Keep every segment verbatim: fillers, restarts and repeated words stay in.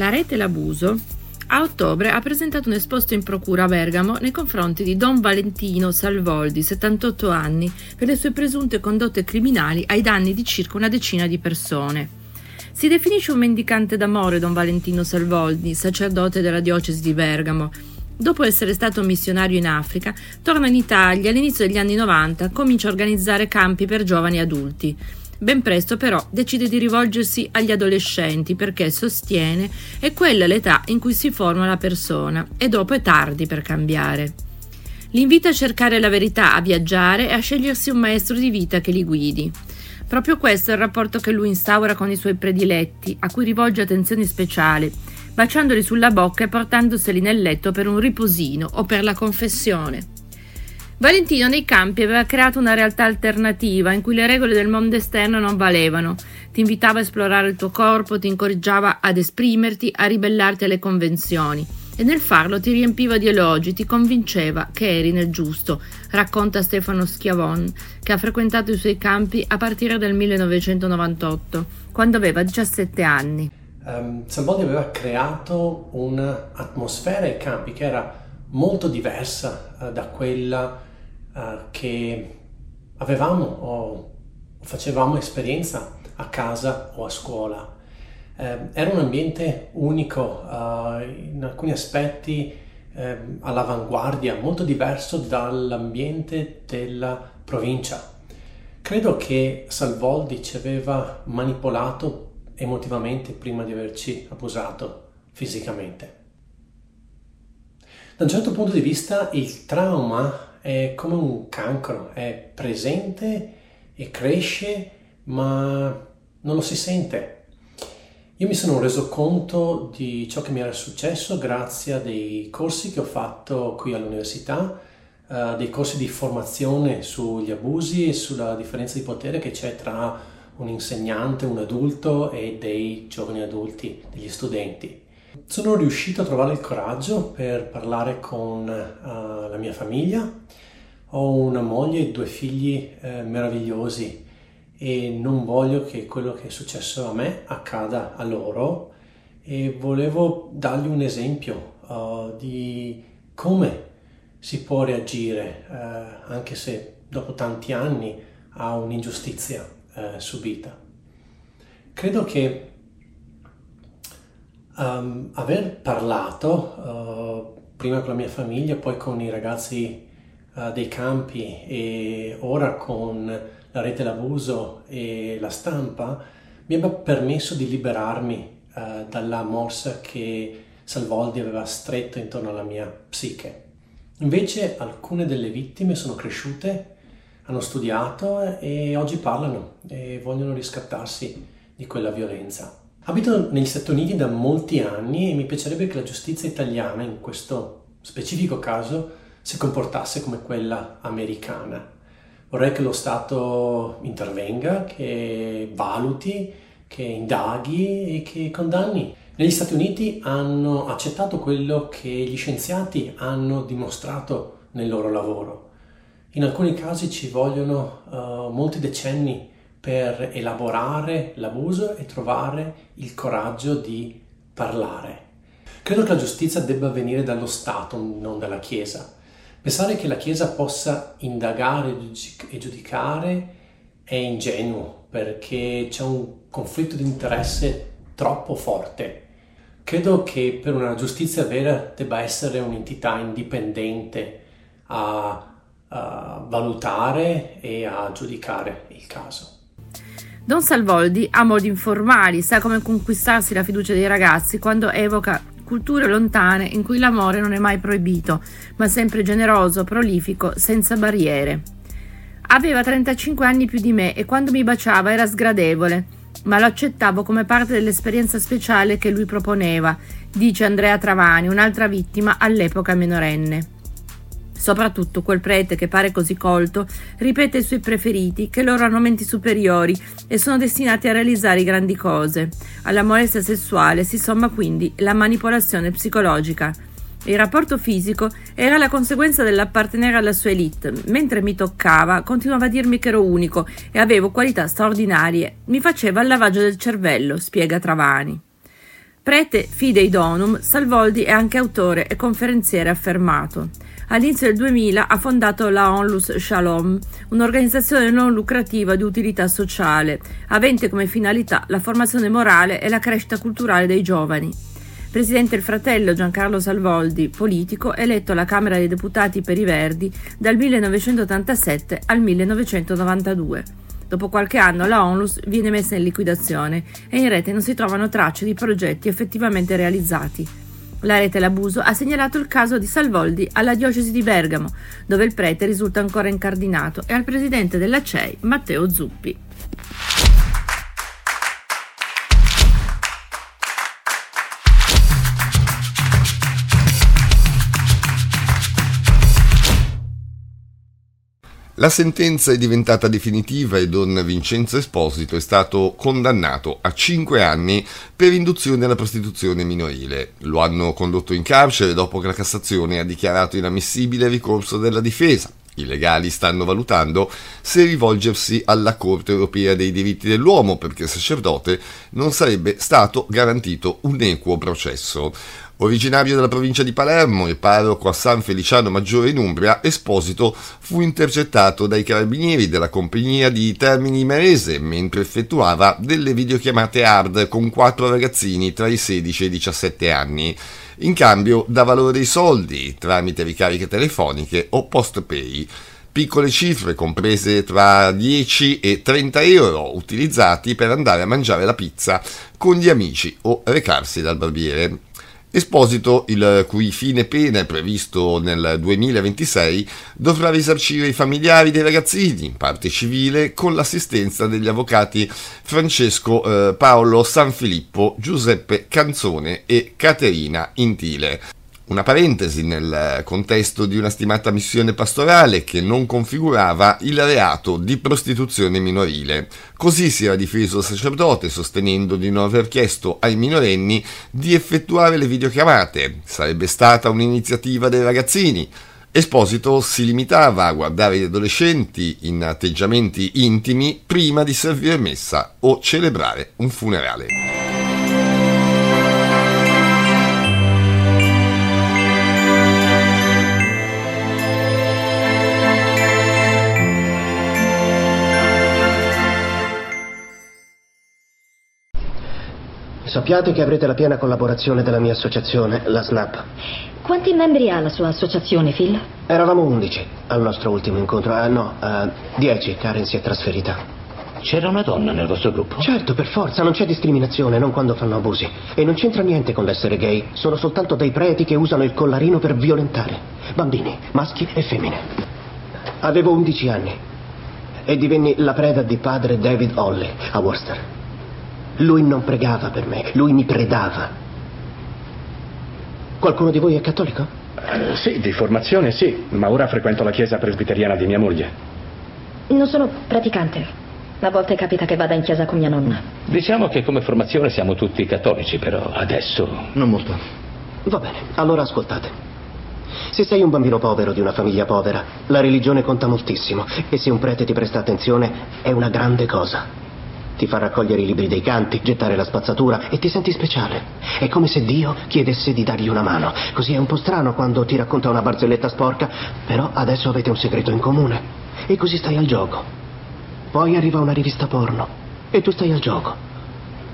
La Rete L'Abuso a ottobre ha presentato un esposto in procura a Bergamo nei confronti di Don Valentino Salvoldi, settantotto anni, per le sue presunte condotte criminali ai danni di circa una decina di persone. Si definisce un mendicante d'amore Don Valentino Salvoldi, sacerdote della diocesi di Bergamo. Dopo essere stato missionario in Africa, torna in Italia e all'inizio degli anni novanta comincia a organizzare campi per giovani adulti. Ben presto però decide di rivolgersi agli adolescenti perché sostiene è quella l'età in cui si forma la persona e dopo è tardi per cambiare. Li invita a cercare la verità, a viaggiare e a scegliersi un maestro di vita che li guidi. Proprio questo è il rapporto che lui instaura con i suoi prediletti, a cui rivolge attenzioni speciali, baciandoli sulla bocca e portandoseli nel letto per un riposino o per la confessione. Valentino nei campi aveva creato una realtà alternativa in cui le regole del mondo esterno non valevano. Ti invitava a esplorare il tuo corpo, ti incoraggiava ad esprimerti, a ribellarti alle convenzioni e nel farlo ti riempiva di elogi, ti convinceva che eri nel giusto, racconta Stefano Schiavon, che ha frequentato i suoi campi a partire dal millenovecentonovantotto, quando aveva diciassette anni. Um, Salvoldi aveva creato un'atmosfera ai campi che era molto diversa uh, da quella Uh, che avevamo o facevamo esperienza a casa o a scuola. Eh, era un ambiente unico, uh, in alcuni aspetti eh, all'avanguardia, molto diverso dall'ambiente della provincia. Credo che Salvoldi ci aveva manipolato emotivamente prima di averci abusato fisicamente. Da un certo punto di vista il trauma è come un cancro, è presente e cresce, ma non lo si sente. Io mi sono reso conto di ciò che mi era successo grazie a dei corsi che ho fatto qui all'università, eh, dei corsi di formazione sugli abusi e sulla differenza di potere che c'è tra un insegnante, un adulto e dei giovani adulti, degli studenti. Sono riuscito a trovare il coraggio per parlare con uh, la mia famiglia. Ho una moglie e due figli eh, meravigliosi e non voglio che quello che è successo a me accada a loro e volevo dargli un esempio uh, di come si può reagire uh, anche se dopo tanti anni a un'ingiustizia uh, subita. Credo che Um, aver parlato uh, prima con la mia famiglia, poi con i ragazzi uh, dei campi e ora con la Rete L'Abuso e la stampa mi abbia permesso di liberarmi uh, dalla morsa che Salvoldi aveva stretto intorno alla mia psiche. Invece alcune delle vittime sono cresciute, hanno studiato e oggi parlano e vogliono riscattarsi di quella violenza. Abito negli Stati Uniti da molti anni e mi piacerebbe che la giustizia italiana, in questo specifico caso, si comportasse come quella americana. Vorrei che lo Stato intervenga, che valuti, che indaghi e che condanni. Negli Stati Uniti hanno accettato quello che gli scienziati hanno dimostrato nel loro lavoro. In alcuni casi ci vogliono uh, molti decenni per elaborare l'abuso e trovare il coraggio di parlare. Credo che la giustizia debba venire dallo Stato, non dalla Chiesa. Pensare che la Chiesa possa indagare e giudicare è ingenuo, perché c'è un conflitto di interesse troppo forte. Credo che per una giustizia vera debba essere un'entità indipendente a, a valutare e a giudicare il caso. Don Salvoldi ha modi informali, sa come conquistarsi la fiducia dei ragazzi quando evoca culture lontane in cui l'amore non è mai proibito, ma sempre generoso, prolifico, senza barriere. Aveva trentacinque anni più di me e quando mi baciava era sgradevole, ma lo accettavo come parte dell'esperienza speciale che lui proponeva, dice Andrea Travani, un'altra vittima all'epoca minorenne. Soprattutto quel prete che pare così colto ripete ai suoi preferiti che loro hanno menti superiori e sono destinati a realizzare grandi cose. Alla molestia sessuale si somma quindi la manipolazione psicologica. Il rapporto fisico era la conseguenza dell'appartenere alla sua elite. Mentre mi toccava continuava a dirmi che ero unico e avevo qualità straordinarie. Mi faceva il lavaggio del cervello, spiega Travani. Prete fidei donum, Salvoldi è anche autore e conferenziere affermato. All'inizio del duemila ha fondato la Onlus Shalom, un'organizzazione non lucrativa di utilità sociale, avente come finalità la formazione morale e la crescita culturale dei giovani. Presidente il fratello Giancarlo Salvoldi, politico, eletto alla Camera dei Deputati per i Verdi dal millenovecentottantasette al millenovecentonovantadue. Dopo qualche anno la Onlus viene messa in liquidazione e in rete non si trovano tracce di progetti effettivamente realizzati. La Rete L'Abuso ha segnalato il caso di Salvoldi alla diocesi di Bergamo, dove il prete risulta ancora incardinato, e al presidente della C E I, Matteo Zuppi. La sentenza è diventata definitiva e don Vincenzo Esposito è stato condannato a cinque anni per induzione alla prostituzione minorile. Lo hanno condotto in carcere dopo che la Cassazione ha dichiarato inammissibile il ricorso della difesa. I legali stanno valutando se rivolgersi alla Corte Europea dei Diritti dell'Uomo perché al sacerdote non sarebbe stato garantito un equo processo. Originario della provincia di Palermo e parroco a San Feliciano Maggiore in Umbria, Esposito fu intercettato dai carabinieri della compagnia di Termini Imerese mentre effettuava delle videochiamate hard con quattro ragazzini tra i sedici e i diciassette anni. In cambio dava loro dei soldi tramite ricariche telefoniche o post-pay. Piccole cifre comprese tra dieci e trenta euro utilizzati per andare a mangiare la pizza con gli amici o recarsi dal barbiere. Esposito, il cui fine pena è previsto nel duemilaventisei, dovrà risarcire i familiari dei ragazzini in parte civile con l'assistenza degli avvocati Francesco eh, Paolo Sanfilippo, Giuseppe Canzone e Caterina Intile. Una parentesi nel contesto di una stimata missione pastorale che non configurava il reato di prostituzione minorile. Così si era difeso il sacerdote sostenendo di non aver chiesto ai minorenni di effettuare le videochiamate. Sarebbe stata un'iniziativa dei ragazzini. Esposito si limitava a guardare gli adolescenti in atteggiamenti intimi prima di servire messa o celebrare un funerale. Sappiate che avrete la piena collaborazione della mia associazione, la SNAP. Quanti membri ha la sua associazione, Phil? Eravamo undici al nostro ultimo incontro. Ah, no, uh, dieci. Karen si è trasferita. C'era una donna nel vostro gruppo? Certo, per forza. Non c'è discriminazione, non quando fanno abusi. E non c'entra niente con l'essere gay. Sono soltanto dei preti che usano il collarino per violentare. Bambini, maschi e femmine. Avevo undici anni e divenni la preda di padre David Holley a Worcester. Lui non pregava per me, lui mi predava. Qualcuno di voi è cattolico? Uh, sì, di formazione sì, ma ora frequento la chiesa presbiteriana di mia moglie. Non sono praticante. A volte capita che vada in chiesa con mia nonna. Diciamo che come formazione siamo tutti cattolici, però adesso... Non molto. Va bene, allora ascoltate. Se sei un bambino povero di una famiglia povera, la religione conta moltissimo. E se un prete ti presta attenzione, è una grande cosa. Ti fa raccogliere i libri dei canti, gettare la spazzatura e ti senti speciale. È come se Dio chiedesse di dargli una mano. Così è un po' strano quando ti racconta una barzelletta sporca, però adesso avete un segreto in comune. E così stai al gioco. Poi arriva una rivista porno e tu stai al gioco.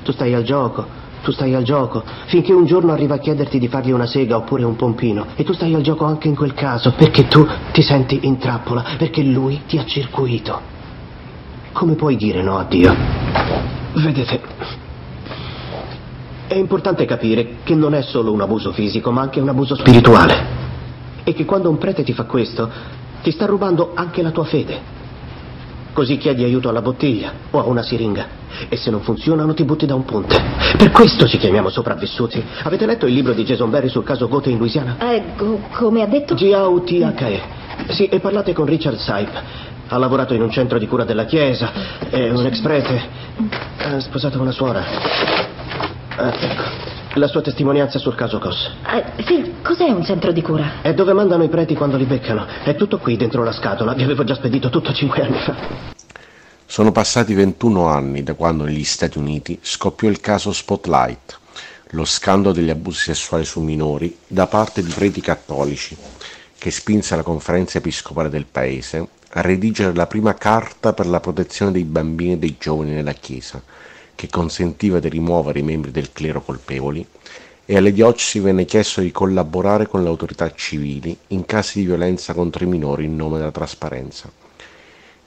Tu stai al gioco, tu stai al gioco, finché un giorno arriva a chiederti di fargli una sega oppure un pompino. E tu stai al gioco anche in quel caso, perché tu ti senti in trappola, perché lui ti ha circuito. Come puoi dire no a Dio? Vedete, è importante capire che non è solo un abuso fisico, ma anche un abuso spirituale. E che quando un prete ti fa questo, ti sta rubando anche la tua fede. Così chiedi aiuto alla bottiglia o a una siringa. E se non funzionano ti butti da un ponte. Per questo ci chiamiamo sopravvissuti. Avete letto il libro di Jason Berry sul caso Goethe in Louisiana? Eh, go, come ha detto? G A U T H E. Sì, e parlate con Richard Sipe. Ha lavorato in un centro di cura della chiesa, è un ex prete, ha sposato una suora. Ah, ecco. La sua testimonianza sul caso Cos. Uh, sì, cos'è un centro di cura? È dove mandano i preti quando li beccano. È tutto qui dentro la scatola, vi avevo già spedito tutto cinque anni fa. Sono passati ventuno anni da quando negli Stati Uniti scoppiò il caso Spotlight, lo scandalo degli abusi sessuali su minori da parte di preti cattolici, che spinse la conferenza episcopale del paese a redigere la prima carta per la protezione dei bambini e dei giovani nella Chiesa, che consentiva di rimuovere i membri del clero colpevoli, e alle diocesi venne chiesto di collaborare con le autorità civili in casi di violenza contro i minori in nome della trasparenza.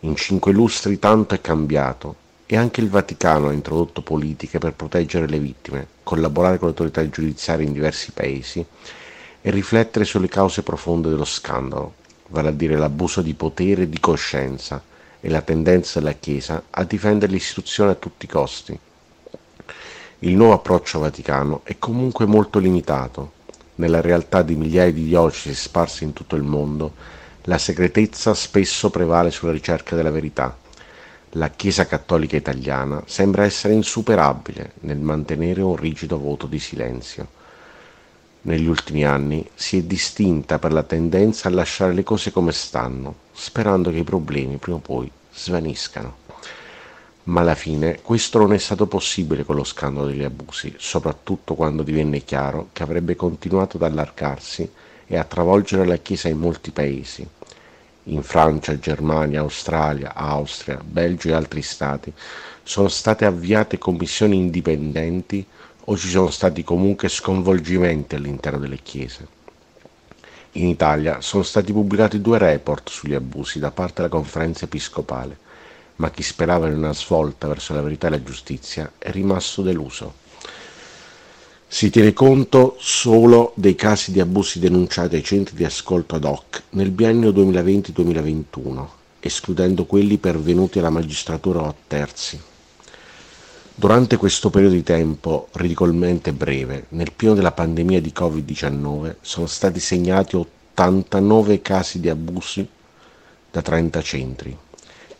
In cinque lustri tanto è cambiato, e anche il Vaticano ha introdotto politiche per proteggere le vittime, collaborare con le autorità giudiziarie in diversi paesi e riflettere sulle cause profonde dello scandalo, vale a dire l'abuso di potere e di coscienza e la tendenza della Chiesa a difendere l'istituzione a tutti i costi. Il nuovo approccio vaticano è comunque molto limitato. Nella realtà di migliaia di diocesi sparse in tutto il mondo, la segretezza spesso prevale sulla ricerca della verità. La Chiesa cattolica italiana sembra essere insuperabile nel mantenere un rigido voto di silenzio. Negli ultimi anni si è distinta per la tendenza a lasciare le cose come stanno, sperando che i problemi prima o poi svaniscano. Ma alla fine questo non è stato possibile con lo scandalo degli abusi, soprattutto quando divenne chiaro che avrebbe continuato ad allargarsi e a travolgere la Chiesa in molti paesi. In Francia, Germania, Australia, Austria, Belgio e altri stati sono state avviate commissioni indipendenti o ci sono stati comunque sconvolgimenti all'interno delle chiese. In Italia sono stati pubblicati due report sugli abusi da parte della conferenza episcopale, ma chi sperava in una svolta verso la verità e la giustizia è rimasto deluso. Si tiene conto solo dei casi di abusi denunciati ai centri di ascolto ad hoc nel biennio duemilaventi duemilaventuno, escludendo quelli pervenuti alla magistratura o a terzi. Durante questo periodo di tempo ridicolmente breve, nel pieno della pandemia di covid diciannove, sono stati segnati ottantanove casi di abusi da trenta centri,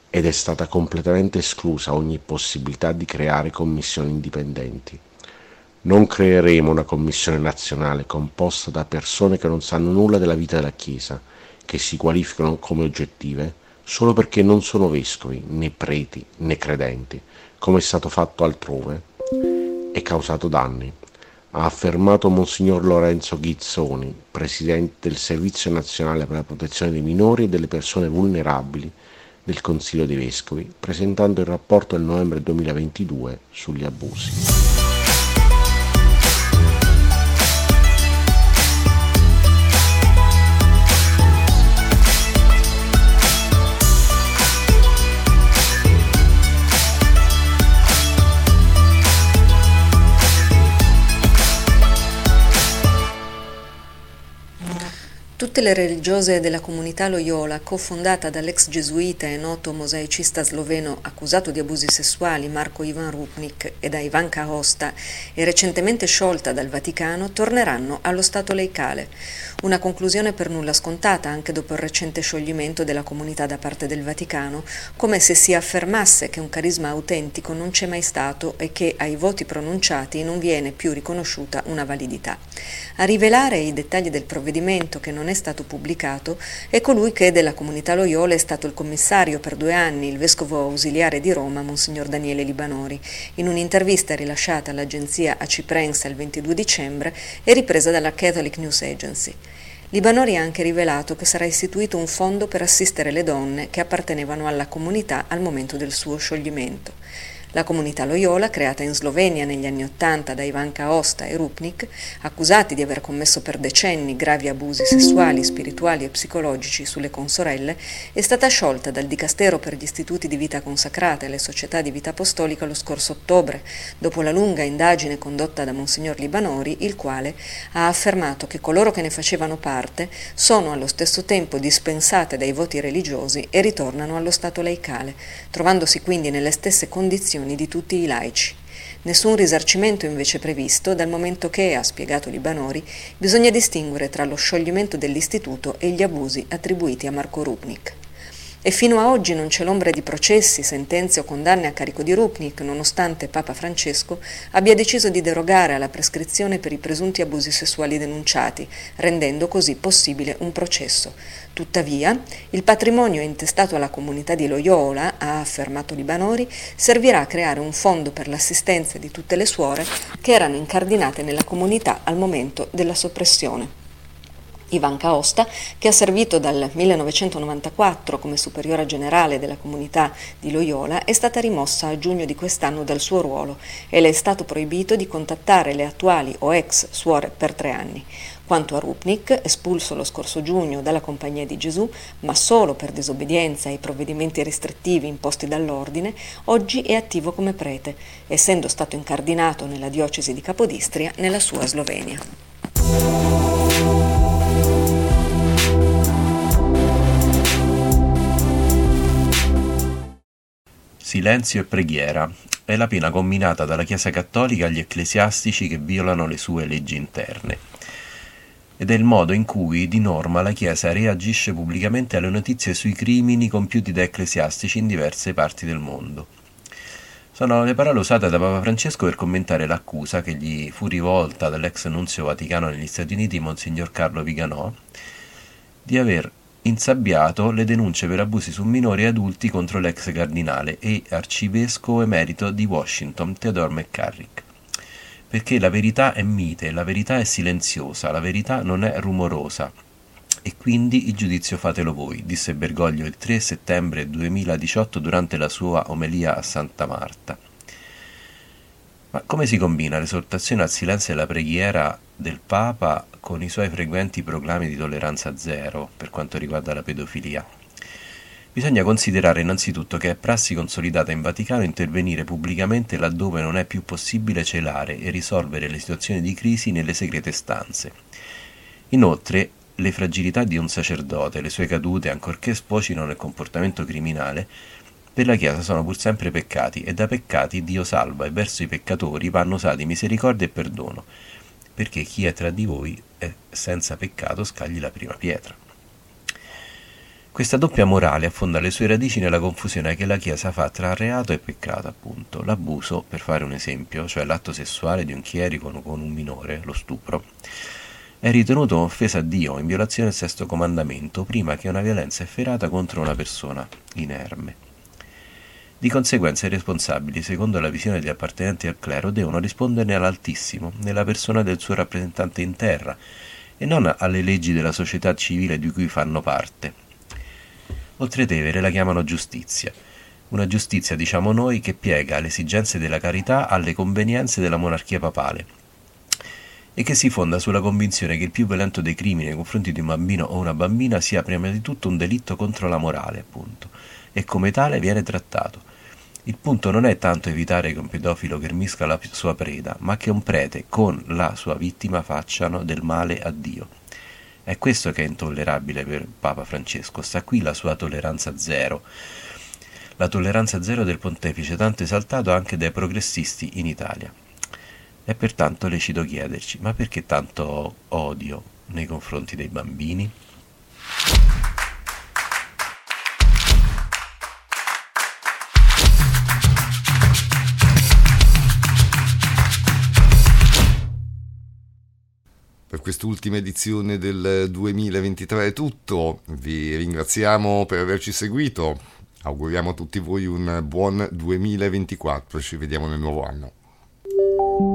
ed è stata completamente esclusa ogni possibilità di creare commissioni indipendenti. Non creeremo una commissione nazionale composta da persone che non sanno nulla della vita della Chiesa, che si qualificano come oggettive, solo perché non sono vescovi, né preti, né credenti, come è stato fatto altrove, e causato danni, ha affermato Monsignor Lorenzo Ghizzoni, presidente del Servizio Nazionale per la Protezione dei Minori e delle Persone Vulnerabili, del Consiglio dei Vescovi, presentando il rapporto del novembre duemilaventidue sugli abusi. Tutte le religiose della comunità Loyola, cofondata dall'ex gesuita e noto mosaicista sloveno accusato di abusi sessuali Marco Ivan Rupnik e da Ivanka Hosta e recentemente sciolta dal Vaticano, torneranno allo stato laicale. Una conclusione per nulla scontata anche dopo il recente scioglimento della comunità da parte del Vaticano, come se si affermasse che un carisma autentico non c'è mai stato e che ai voti pronunciati non viene più riconosciuta una validità. A rivelare i dettagli del provvedimento, che non è stato pubblicato, è colui che della comunità Loyola è stato il commissario per due anni, il vescovo ausiliare di Roma, Monsignor Daniele Libanori. In un'intervista rilasciata all'agenzia A C I Prensa il ventidue dicembre e ripresa dalla Catholic News Agency, Libanori ha anche rivelato che sarà istituito un fondo per assistere le donne che appartenevano alla comunità al momento del suo scioglimento. La comunità Loyola, creata in Slovenia negli anni Ottanta da Ivanka Hosta e Rupnik, accusati di aver commesso per decenni gravi abusi sessuali, spirituali e psicologici sulle consorelle, è stata sciolta dal Dicastero per gli istituti di vita consacrata e le società di vita apostolica lo scorso ottobre, dopo la lunga indagine condotta da Monsignor Libanori, il quale ha affermato che coloro che ne facevano parte sono allo stesso tempo dispensate dai voti religiosi e ritornano allo stato laicale, trovandosi quindi nelle stesse condizioni di tutti i laici. Nessun risarcimento invece previsto, dal momento che, ha spiegato Libanori, bisogna distinguere tra lo scioglimento dell'istituto e gli abusi attribuiti a Marco Rupnik. E fino a oggi non c'è l'ombra di processi, sentenze o condanne a carico di Rupnik, nonostante Papa Francesco abbia deciso di derogare alla prescrizione per i presunti abusi sessuali denunciati, rendendo così possibile un processo. Tuttavia, il patrimonio intestato alla comunità di Loyola, ha affermato Libanori, servirà a creare un fondo per l'assistenza di tutte le suore che erano incardinate nella comunità al momento della soppressione. Ivanka Hosta, che ha servito dal millenovecentonovantaquattro come superiora generale della comunità di Loyola, è stata rimossa a giugno di quest'anno dal suo ruolo e le è stato proibito di contattare le attuali o ex suore per tre anni. Quanto a Rupnik, espulso lo scorso giugno dalla Compagnia di Gesù, ma solo per disobbedienza ai provvedimenti restrittivi imposti dall'ordine, oggi è attivo come prete, essendo stato incardinato nella diocesi di Capodistria, nella sua Slovenia. Silenzio e preghiera è la pena comminata dalla Chiesa Cattolica agli ecclesiastici che violano le sue leggi interne, ed è il modo in cui di norma la Chiesa reagisce pubblicamente alle notizie sui crimini compiuti da ecclesiastici in diverse parti del mondo. Sono le parole usate da Papa Francesco per commentare l'accusa che gli fu rivolta dall'ex nunzio vaticano negli Stati Uniti, Monsignor Carlo Viganò, di aver insabbiato le denunce per abusi su minori e adulti contro l'ex cardinale e arcivescovo emerito di Washington, Theodore McCarrick. Perché la verità è mite, la verità è silenziosa, la verità non è rumorosa. E quindi il giudizio fatelo voi, disse Bergoglio il tre settembre duemiladiciotto durante la sua omelia a Santa Marta. Ma come si combina l'esortazione al silenzio e alla preghiera del Papa con i suoi frequenti proclami di tolleranza zero per quanto riguarda la pedofilia? Bisogna considerare innanzitutto che è prassi consolidata in Vaticano intervenire pubblicamente laddove non è più possibile celare e risolvere le situazioni di crisi nelle segrete stanze. Inoltre, le fragilità di un sacerdote, le sue cadute, ancorché sfocino nel comportamento criminale, per la Chiesa sono pur sempre peccati, e da peccati Dio salva, e verso i peccatori vanno usati misericordia e perdono, perché chi è tra di voi è senza peccato scagli la prima pietra. Questa doppia morale affonda le sue radici nella confusione che la Chiesa fa tra reato e peccato, appunto. L'abuso, per fare un esempio, cioè l'atto sessuale di un chierico con un minore, lo stupro, è ritenuto offesa a Dio in violazione del sesto comandamento prima che una violenza efferata contro una persona inerme. Di conseguenza i responsabili, secondo la visione degli appartenenti al clero, devono risponderne all'Altissimo, nella persona del suo rappresentante in terra, e non alle leggi della società civile di cui fanno parte. Oltretevere la chiamano giustizia, una giustizia, diciamo noi, che piega le esigenze della carità alle convenienze della monarchia papale, e che si fonda sulla convinzione che il più violento dei crimini nei confronti di un bambino o una bambina sia prima di tutto un delitto contro la morale, appunto, e come tale viene trattato. Il punto non è tanto evitare che un pedofilo ghermisca la sua preda, ma che un prete con la sua vittima facciano del male a Dio. È questo che è intollerabile per Papa Francesco, sta qui la sua tolleranza zero, la tolleranza zero del pontefice tanto esaltato anche dai progressisti in Italia. È pertanto lecito chiederci, ma perché tanto odio nei confronti dei bambini? Per quest'ultima edizione del duemilaventitré è tutto, vi ringraziamo per averci seguito, auguriamo a tutti voi un buon duemilaventiquattro, ci vediamo nel nuovo anno.